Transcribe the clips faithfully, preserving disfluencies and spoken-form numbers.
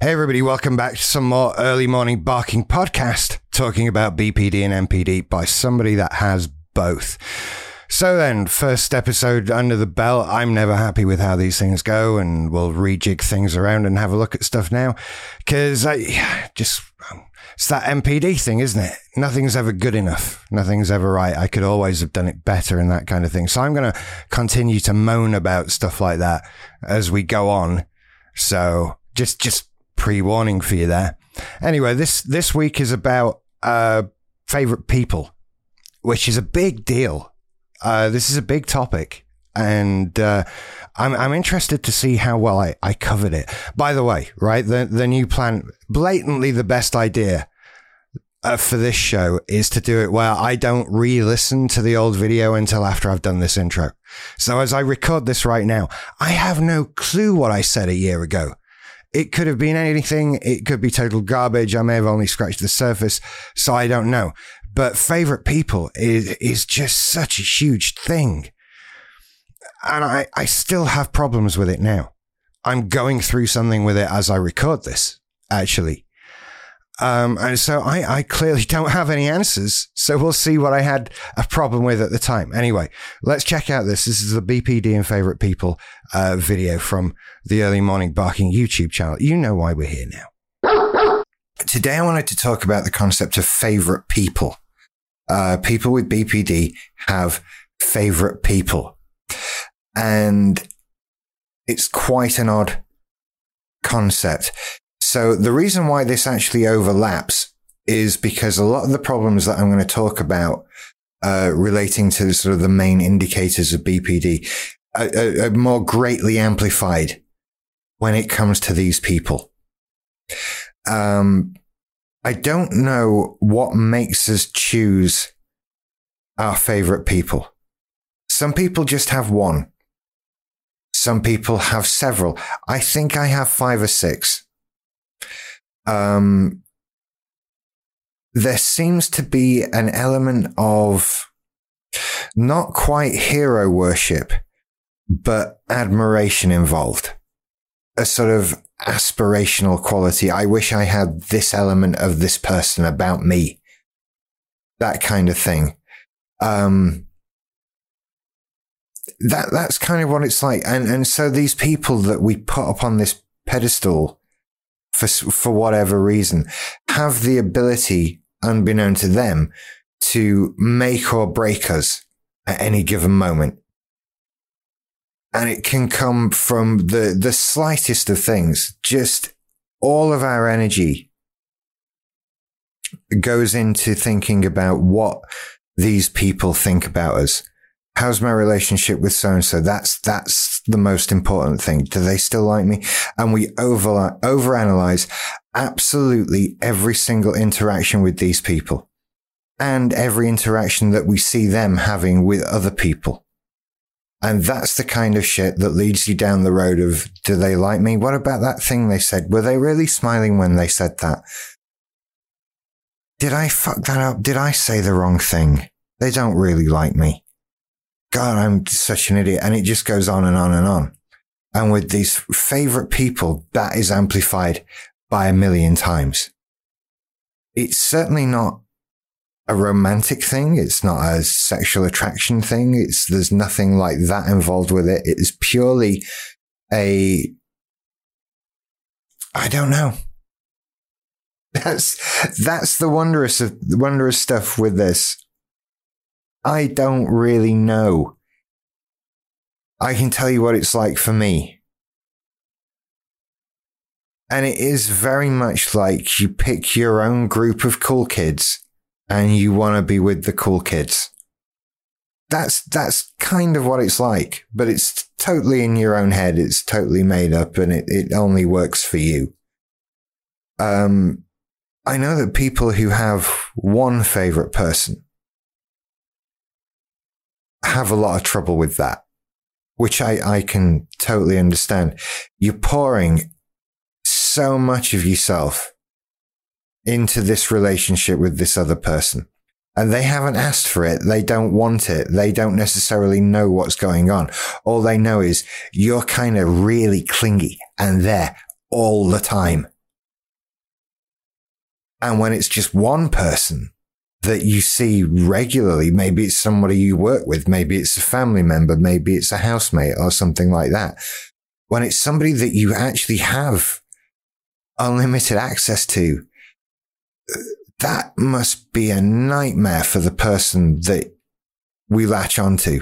Hey everybody, welcome back to some more Early Morning Barking Podcast, talking about B P D and M P D by somebody that has both. So then, first episode under the belt. I'm never happy with how these things go, and we'll rejig things around and have a look at stuff now, because I just... it's that M P D thing, isn't it? Nothing's ever good enough. Nothing's ever right. I could always have done it better and that kind of thing. So I'm going to continue to moan about stuff like that as we go on. So just just pre-warning for you there. Anyway, this, this week is about uh, favourite people, which is a big deal. Uh, this is a big topic. And uh, I'm, I'm interested to see how well I, I covered it. By the way, right, the, the new plan, blatantly the best idea uh, for this show is to do it where I don't re-listen to the old video until after I've done this intro. So as I record this right now, I have no clue what I said a year ago. It could have been anything. It could be total garbage. I may have only scratched the surface, so I don't know. But favorite people is is just such a huge thing. And I, I still have problems with it now. I'm going through something with it as I record this, actually. Um, and so I, I clearly don't have any answers. So we'll see what I had a problem with at the time. Anyway, let's check out this. This is the B P D and Favorite People uh, video from the Early Morning Barking YouTube channel. You know why we're here now. Today, I wanted to talk about the concept of favorite people. Uh, people with B P D have favorite people. And it's quite an odd concept. So the reason why this actually overlaps is because a lot of the problems that I'm going to talk about uh, relating to sort of the main indicators of B P D are, are, are more greatly amplified when it comes to these people. Um, I don't know what makes us choose our favorite people. Some people just have one. Some people have several. I think I have five or six. Um, there seems to be an element of not quite hero worship, but admiration involved. A sort of aspirational quality. I wish I had this element of this person about me. That kind of thing. Um, That that's kind of what it's like, and and so these people that we put up on this pedestal for for whatever reason have the ability, unbeknown to them, to make or break us at any given moment, and it can come from the the slightest of things. Just all of our energy goes into thinking about what these people think about us. How's my relationship with so-and-so? That's, that's the most important thing. Do they still like me? And we over, overanalyze absolutely every single interaction with these people and every interaction that we see them having with other people. And that's the kind of shit that leads you down the road of, do they like me? What about that thing they said? Were they really smiling when they said that? Did I fuck that up? Did I say the wrong thing? They don't really like me. God, I'm such an idiot. And it just goes on and on and on. And with these favorite people, that is amplified by a million times. It's certainly not a romantic thing. It's not a sexual attraction thing. It's, there's nothing like that involved with it. It is purely a, I don't know. That's, that's the wondrous of wondrous stuff with this. I don't really know. I can tell you what it's like for me. And it is very much like you pick your own group of cool kids and you want to be with the cool kids. That's that's kind of what it's like, but it's totally in your own head. It's totally made up and it, it only works for you. Um, I know that people who have one favorite person have a lot of trouble with that, which I, I can totally understand. You're pouring so much of yourself into this relationship with this other person. and they haven't asked for it. They don't want it. They don't necessarily know what's going on. All they know is you're kind of really clingy and there all the time. And when it's just one person that you see regularly, maybe it's somebody you work with, maybe it's a family member, maybe it's a housemate or something like that. When it's somebody that you actually have unlimited access to, that must be a nightmare for the person that we latch onto.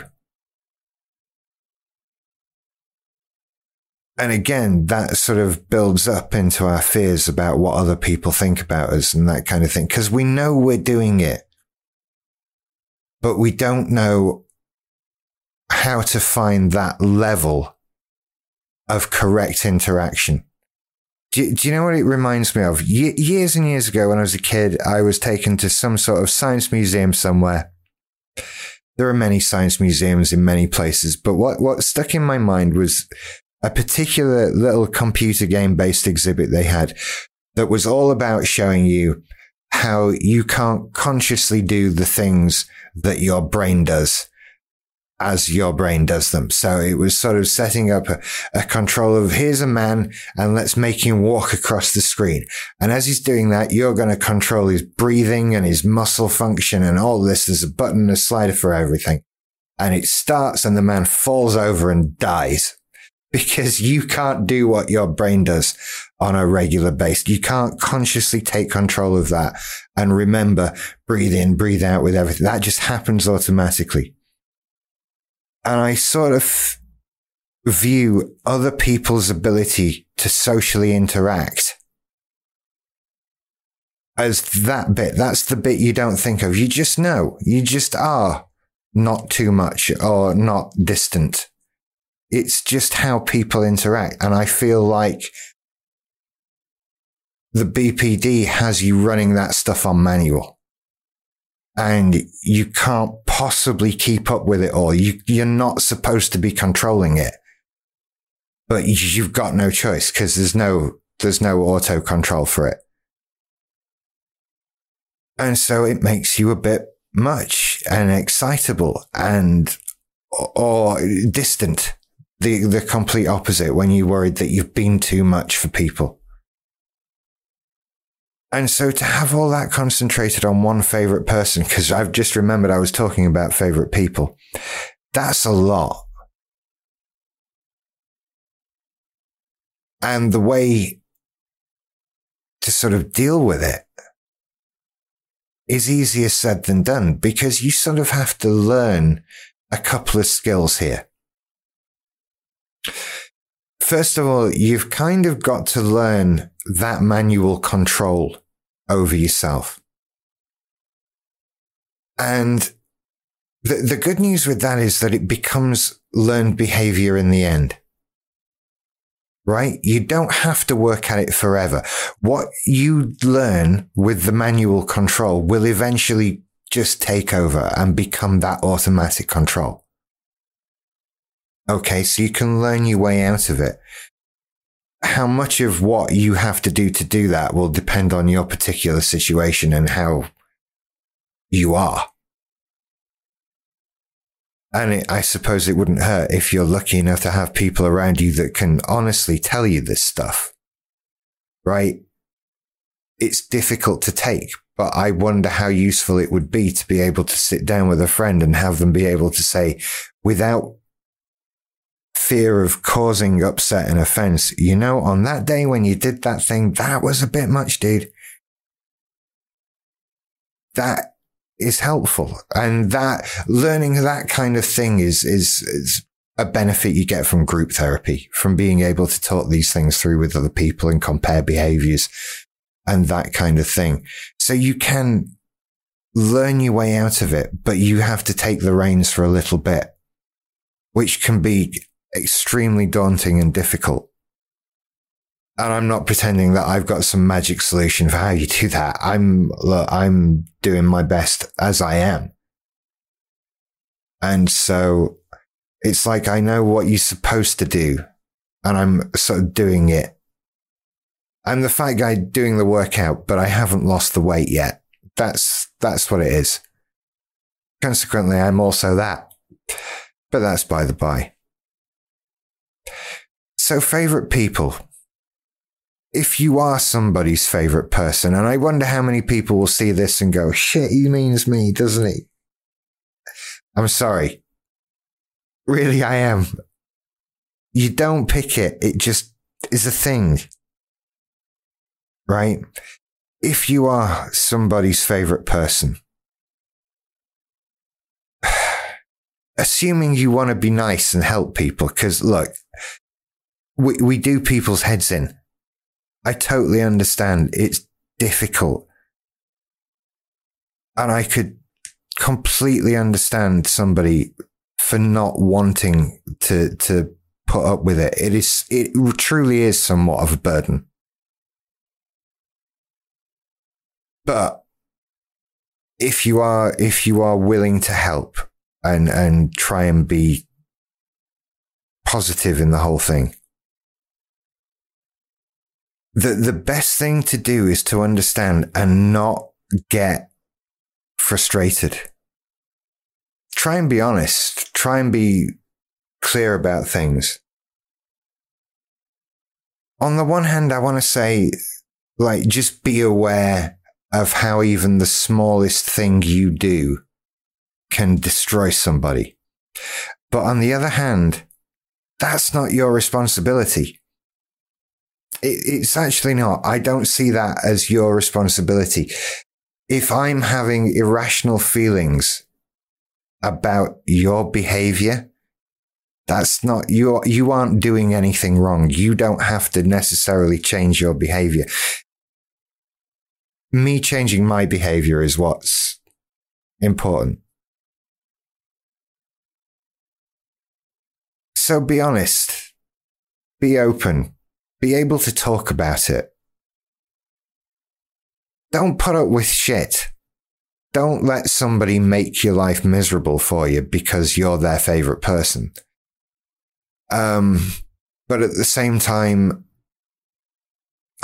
And again, that sort of builds up into our fears about what other people think about us and that kind of thing, because we know we're doing it, but we don't know how to find that level of correct interaction. Do, do you know what it reminds me of? Ye- years and years ago when I was a kid, I was taken to some sort of science museum somewhere. There are many science museums in many places, but what, what stuck in my mind was a particular little computer game-based exhibit they had that was all about showing you how you can't consciously do the things that your brain does as your brain does them. So it was sort of setting up a, a control of here's a man and let's make him walk across the screen. And as he's doing that, you're going to control his breathing and his muscle function and all this. There's a button, a slider for everything. And it starts and the man falls over and dies. Because you can't do what your brain does on a regular basis. You can't consciously take control of that and remember, breathe in, breathe out with everything. That just happens automatically. And I sort of view other people's ability to socially interact as that bit. That's the bit you don't think of. You just know. You just are not too much or not distant. It's just how people interact. And I feel like the B P D has you running that stuff on manual. And you can't possibly keep up with it all. You, you're not supposed to be controlling it. But you've got no choice because there's no, there's no auto control for it. And so it makes you a bit much and excitable and or distant. The the complete opposite when you're worried that you've been too much for people. And so to have all that concentrated on one favorite person, because I've just remembered I was talking about favorite people, that's a lot. And the way to sort of deal with it is easier said than done, because you sort of have to learn a couple of skills here. First of all, you've kind of got to learn that manual control over yourself. And the, the good news with that is that it becomes learned behavior in the end, right? You don't have to work at it forever. What you learn with the manual control will eventually just take over and become that automatic control. Okay, so you can learn your way out of it. How much of what you have to do to do that will depend on your particular situation and how you are. And it, I suppose it wouldn't hurt if you're lucky enough to have people around you that can honestly tell you this stuff, right? It's difficult to take, but I wonder how useful it would be to be able to sit down with a friend and have them be able to say, without fear of causing upset and offense, you know, on that day when you did that thing, that was a bit much, dude. That is helpful. And that learning that kind of thing is, is, is a benefit you get from group therapy, from being able to talk these things through with other people and compare behaviors and that kind of thing. So you can learn your way out of it, but you have to take the reins for a little bit, which can be extremely daunting and difficult. And I'm not pretending that I've got some magic solution for how you do that. I'm, look, I'm doing my best as I am. And so it's like, I know what you're supposed to do and I'm sort of doing it. I'm the fat guy doing the workout, but I haven't lost the weight yet. That's, that's what it is. Consequently, I'm also that. But that's by the by. So, favourite people. If you are somebody's favourite person, and I wonder how many people will see this and go, shit, he means me, doesn't he? I'm sorry. Really, I am. You don't pick it. It just is a thing. Right? If you are somebody's favourite person, assuming you want to be nice and help people, because look, we, we do people's heads in. I totally understand. It's difficult. And I could completely understand somebody for not wanting to, to put up with it. It is, it truly is somewhat of a burden. But if you are, if you are willing to help and, and try and be positive in the whole thing, The the best thing to do is to understand and not get frustrated. Try and be honest. Try and be clear about things. On the one hand, I want to say, like, just be aware of how even the smallest thing you do can destroy somebody. But on the other hand, that's not your responsibility. It's actually not. I don't see that as your responsibility. If I'm having irrational feelings about your behavior, that's not your, you aren't doing anything wrong. You don't have to necessarily change your behavior. Me changing my behavior is what's important. So be honest, be open. Be able to talk about it. Don't put up with shit. Don't let somebody make your life miserable for you because you're their favorite person. Um, but at the same time,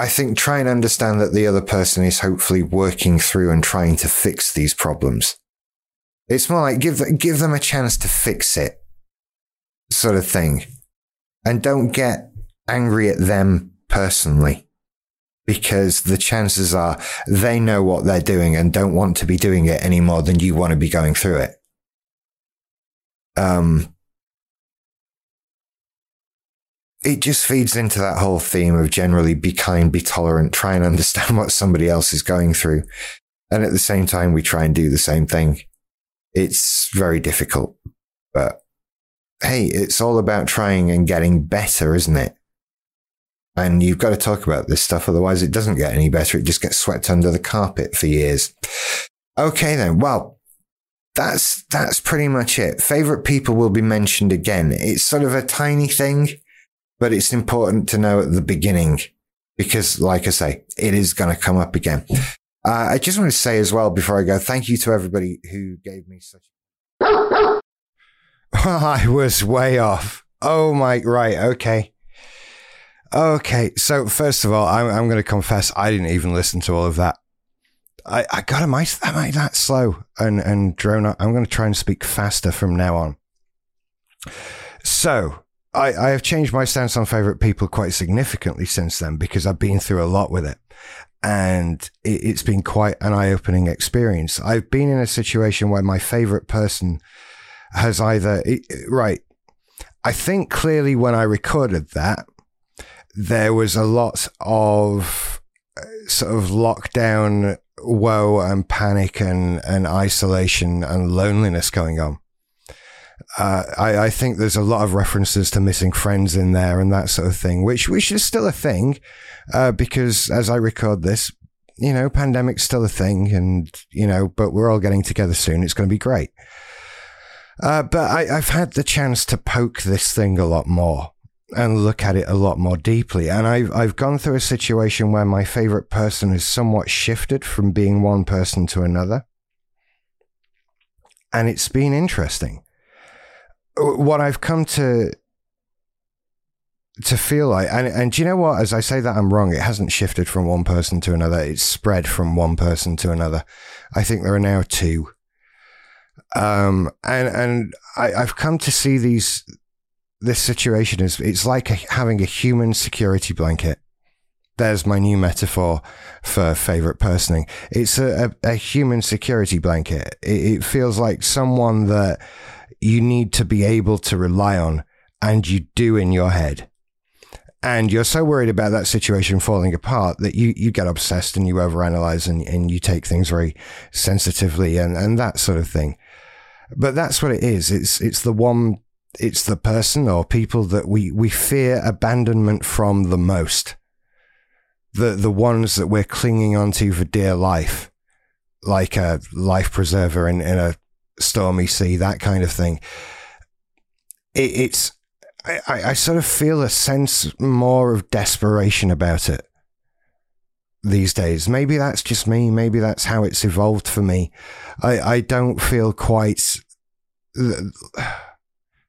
I think try and understand that the other person is hopefully working through and trying to fix these problems. It's more like give, give them a chance to fix it, sort of thing. And don't get angry at them personally, because the chances are they know what they're doing and don't want to be doing it any more than you want to be going through it. Um, it just feeds into that whole theme of generally be kind, be tolerant, try and understand what somebody else is going through. And at the same time, we try and do the same thing. It's very difficult, but hey, it's all about trying and getting better, isn't it? And you've got to talk about this stuff, otherwise it doesn't get any better. It just gets swept under the carpet for years. Okay then, well, that's that's pretty much it. Favorite people will be mentioned again. It's sort of a tiny thing, but it's important to know at the beginning because, like I say, it is going to come up again. Uh, I just want to say as well before I go, thank you to everybody who gave me such... Well, I was way off. Oh my, right, okay. Okay, so first of all, I'm, I'm going to confess I didn't even listen to all of that. I, I got am I am I that slow and and drone out. I'm going to try and speak faster from now on. So I, I have changed my stance on favourite people quite significantly since then because I've been through a lot with it, and it, it's been quite an eye-opening experience. I've been in a situation where my favourite person has either right. I think clearly when I recorded that, there was a lot of sort of lockdown woe and panic and, and isolation and loneliness going on. Uh, I, I think there's a lot of references to missing friends in there and that sort of thing, which, which is still a thing uh, because as I record this, you know, pandemic's still a thing and, you know, but we're all getting together soon. It's going to be great. Uh, but I, I've had the chance to poke this thing a lot more and look at it a lot more deeply. And I've, I've gone through a situation where my favorite person has somewhat shifted from being one person to another. And it's been interesting. What I've come to, to feel like, and, and do you know what? As I say that, I'm wrong. It hasn't shifted from one person to another. It's spread from one person to another. I think there are now two. Um, and and I, I've come to see these this situation as it's like a, having a human security blanket. There's my new metaphor for favorite personing. It's a, a, a human security blanket. It, it feels like someone that you need to be able to rely on, and you do in your head. And you're so worried about that situation falling apart that you, you get obsessed and you overanalyze and, and you take things very sensitively and, and that sort of thing. But that's what it is. It's it's the one, it's the person or people that we, we fear abandonment from the most. The the ones that we're clinging onto for dear life, like a life preserver in, in a stormy sea, that kind of thing. It, it's, I, I sort of feel a sense more of desperation about it these days. Maybe that's just me. Maybe that's how it's evolved for me. I, I don't feel quite...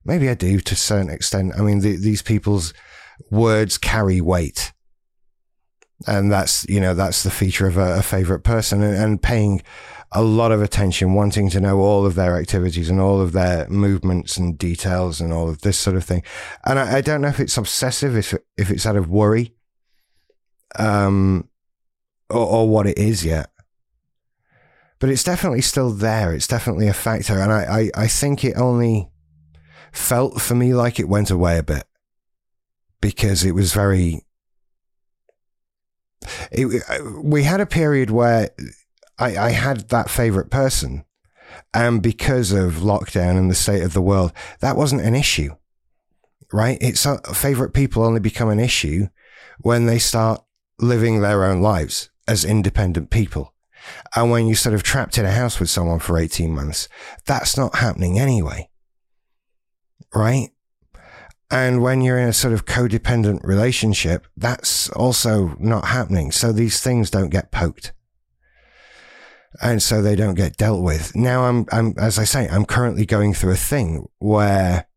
Maybe I do to a certain extent. I mean, the, these people's words carry weight. And that's, you know, that's the feature of a, a favorite person and, and paying a lot of attention, wanting to know all of their activities and all of their movements and details and all of this sort of thing. And I, I don't know if it's obsessive, if if it's out of worry, um, or, or what it is yet. But it's definitely still there. It's definitely a factor. And I, I, I think it only felt for me like it went away a bit because it was very... It, we had a period where I, I had that favorite person, and because of lockdown and the state of the world, that wasn't an issue, right? It's uh, favorite people only become an issue when they start living their own lives as independent people. And when you're sort of trapped in a house with someone for eighteen months, that's not happening anyway, right? And when you're in a sort of codependent relationship, that's also not happening. So these things don't get poked. And so they don't get dealt with. Now, I'm, I'm, as I say, I'm currently going through a thing where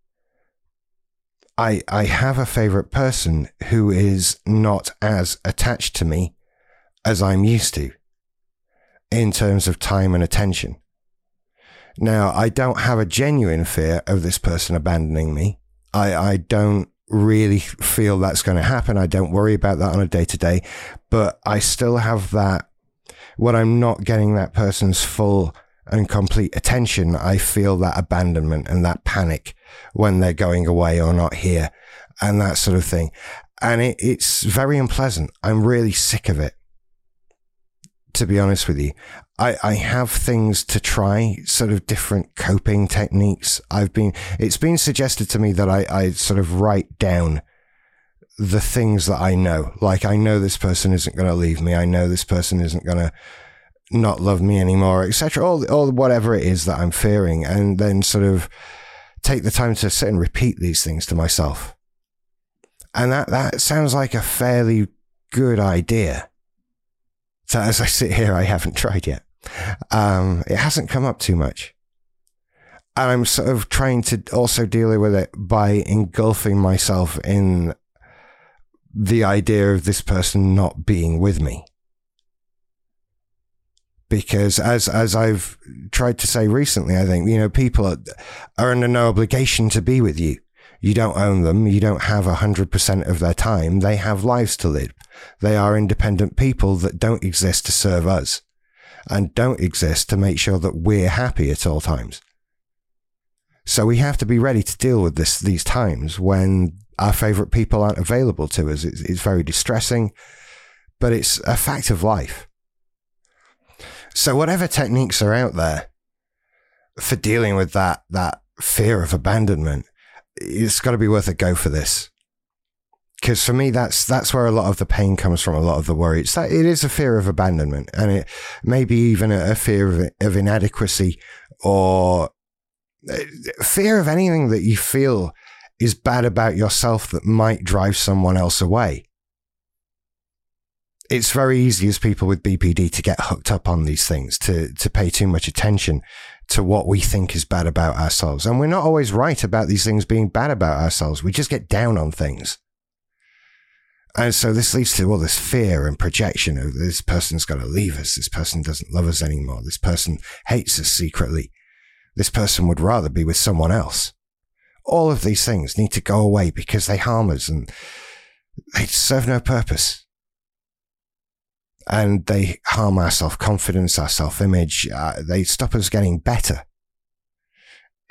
I, I have a favorite person who is not as attached to me as I'm used to in terms of time and attention. Now, I don't have a genuine fear of this person abandoning me. I, I don't really feel that's going to happen. I don't worry about that on a day-to-day, but I still have that, when I'm not getting that person's full and complete attention, I feel that abandonment and that panic when they're going away or not here and that sort of thing. And it, it's very unpleasant. I'm really sick of it, to be honest with you. I, I have things to try, sort of different coping techniques. I've been, it's been suggested to me that I, I sort of write down the things that I know. Like, I know this person isn't going to leave me. I know this person isn't going to not love me anymore, et cetera. Or, or whatever it is that I'm fearing. And then sort of take the time to sit and repeat these things to myself. And that, that sounds like a fairly good idea. So as I sit here, I haven't tried yet. Um, it hasn't come up too much. And I'm sort of trying to also deal with it by engulfing myself in the idea of this person not being with me. Because as, as I've tried to say recently, I think, you know, people are, are under no obligation to be with you. You don't own them. You don't have one hundred percent of their time. They have lives to live. They are independent people that don't exist to serve us and don't exist to make sure that we're happy at all times. So we have to be ready to deal with this, these times when our favorite people aren't available to us. It's, it's very distressing, but it's a fact of life. So whatever techniques are out there for dealing with that, that fear of abandonment, it's got to be worth a go for this. Because for me, that's that's where a lot of the pain comes from, a lot of the worry. It's that it is a fear of abandonment, and it maybe even a, a fear of, of inadequacy, or fear of anything that you feel is bad about yourself that might drive someone else away. It's very easy as people with B P D to get hooked up on these things, to to pay too much attention to what we think is bad about ourselves. And we're not always right about these things being bad about ourselves. We just get down on things. And so this leads to all this fear and projection of this person's got to leave us. This person doesn't love us anymore. This person hates us secretly. This person would rather be with someone else. All of these things need to go away because they harm us and they serve no purpose. And they harm our self-confidence, our self-image. Uh, they stop us getting better.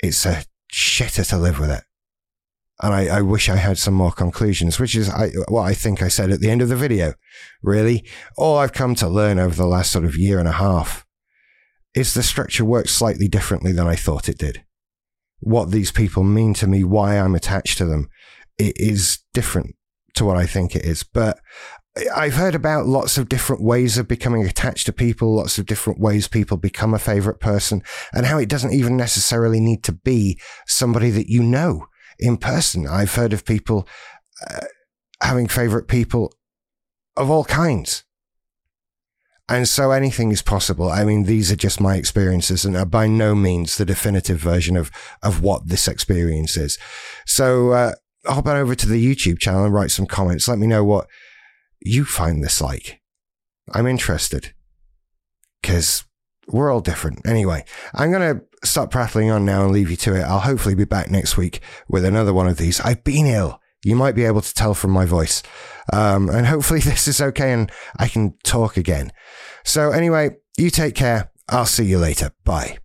It's a shitter to live with it. And I, I wish I had some more conclusions, which is I, what I think I said at the end of the video, really. All I've come to learn over the last sort of year and a half is the structure works slightly differently than I thought it did. What these people mean to me, why I'm attached to them, it is different to what I think it is. But I've heard about lots of different ways of becoming attached to people, lots of different ways people become a favorite person, and how it doesn't even necessarily need to be somebody that you know in person. I've heard of people uh, having favorite people of all kinds. And so anything is possible. I mean, these are just my experiences and are by no means the definitive version of, of what this experience is. So uh, hop on over to the YouTube channel and write some comments. Let me know what you find this like. I'm interested because we're all different. Anyway, I'm going to stop prattling on now and leave you to it. I'll hopefully be back next week with another one of these. I've been ill. You might be able to tell from my voice. Um, and hopefully this is okay and I can talk again. So anyway, you take care. I'll see you later. Bye.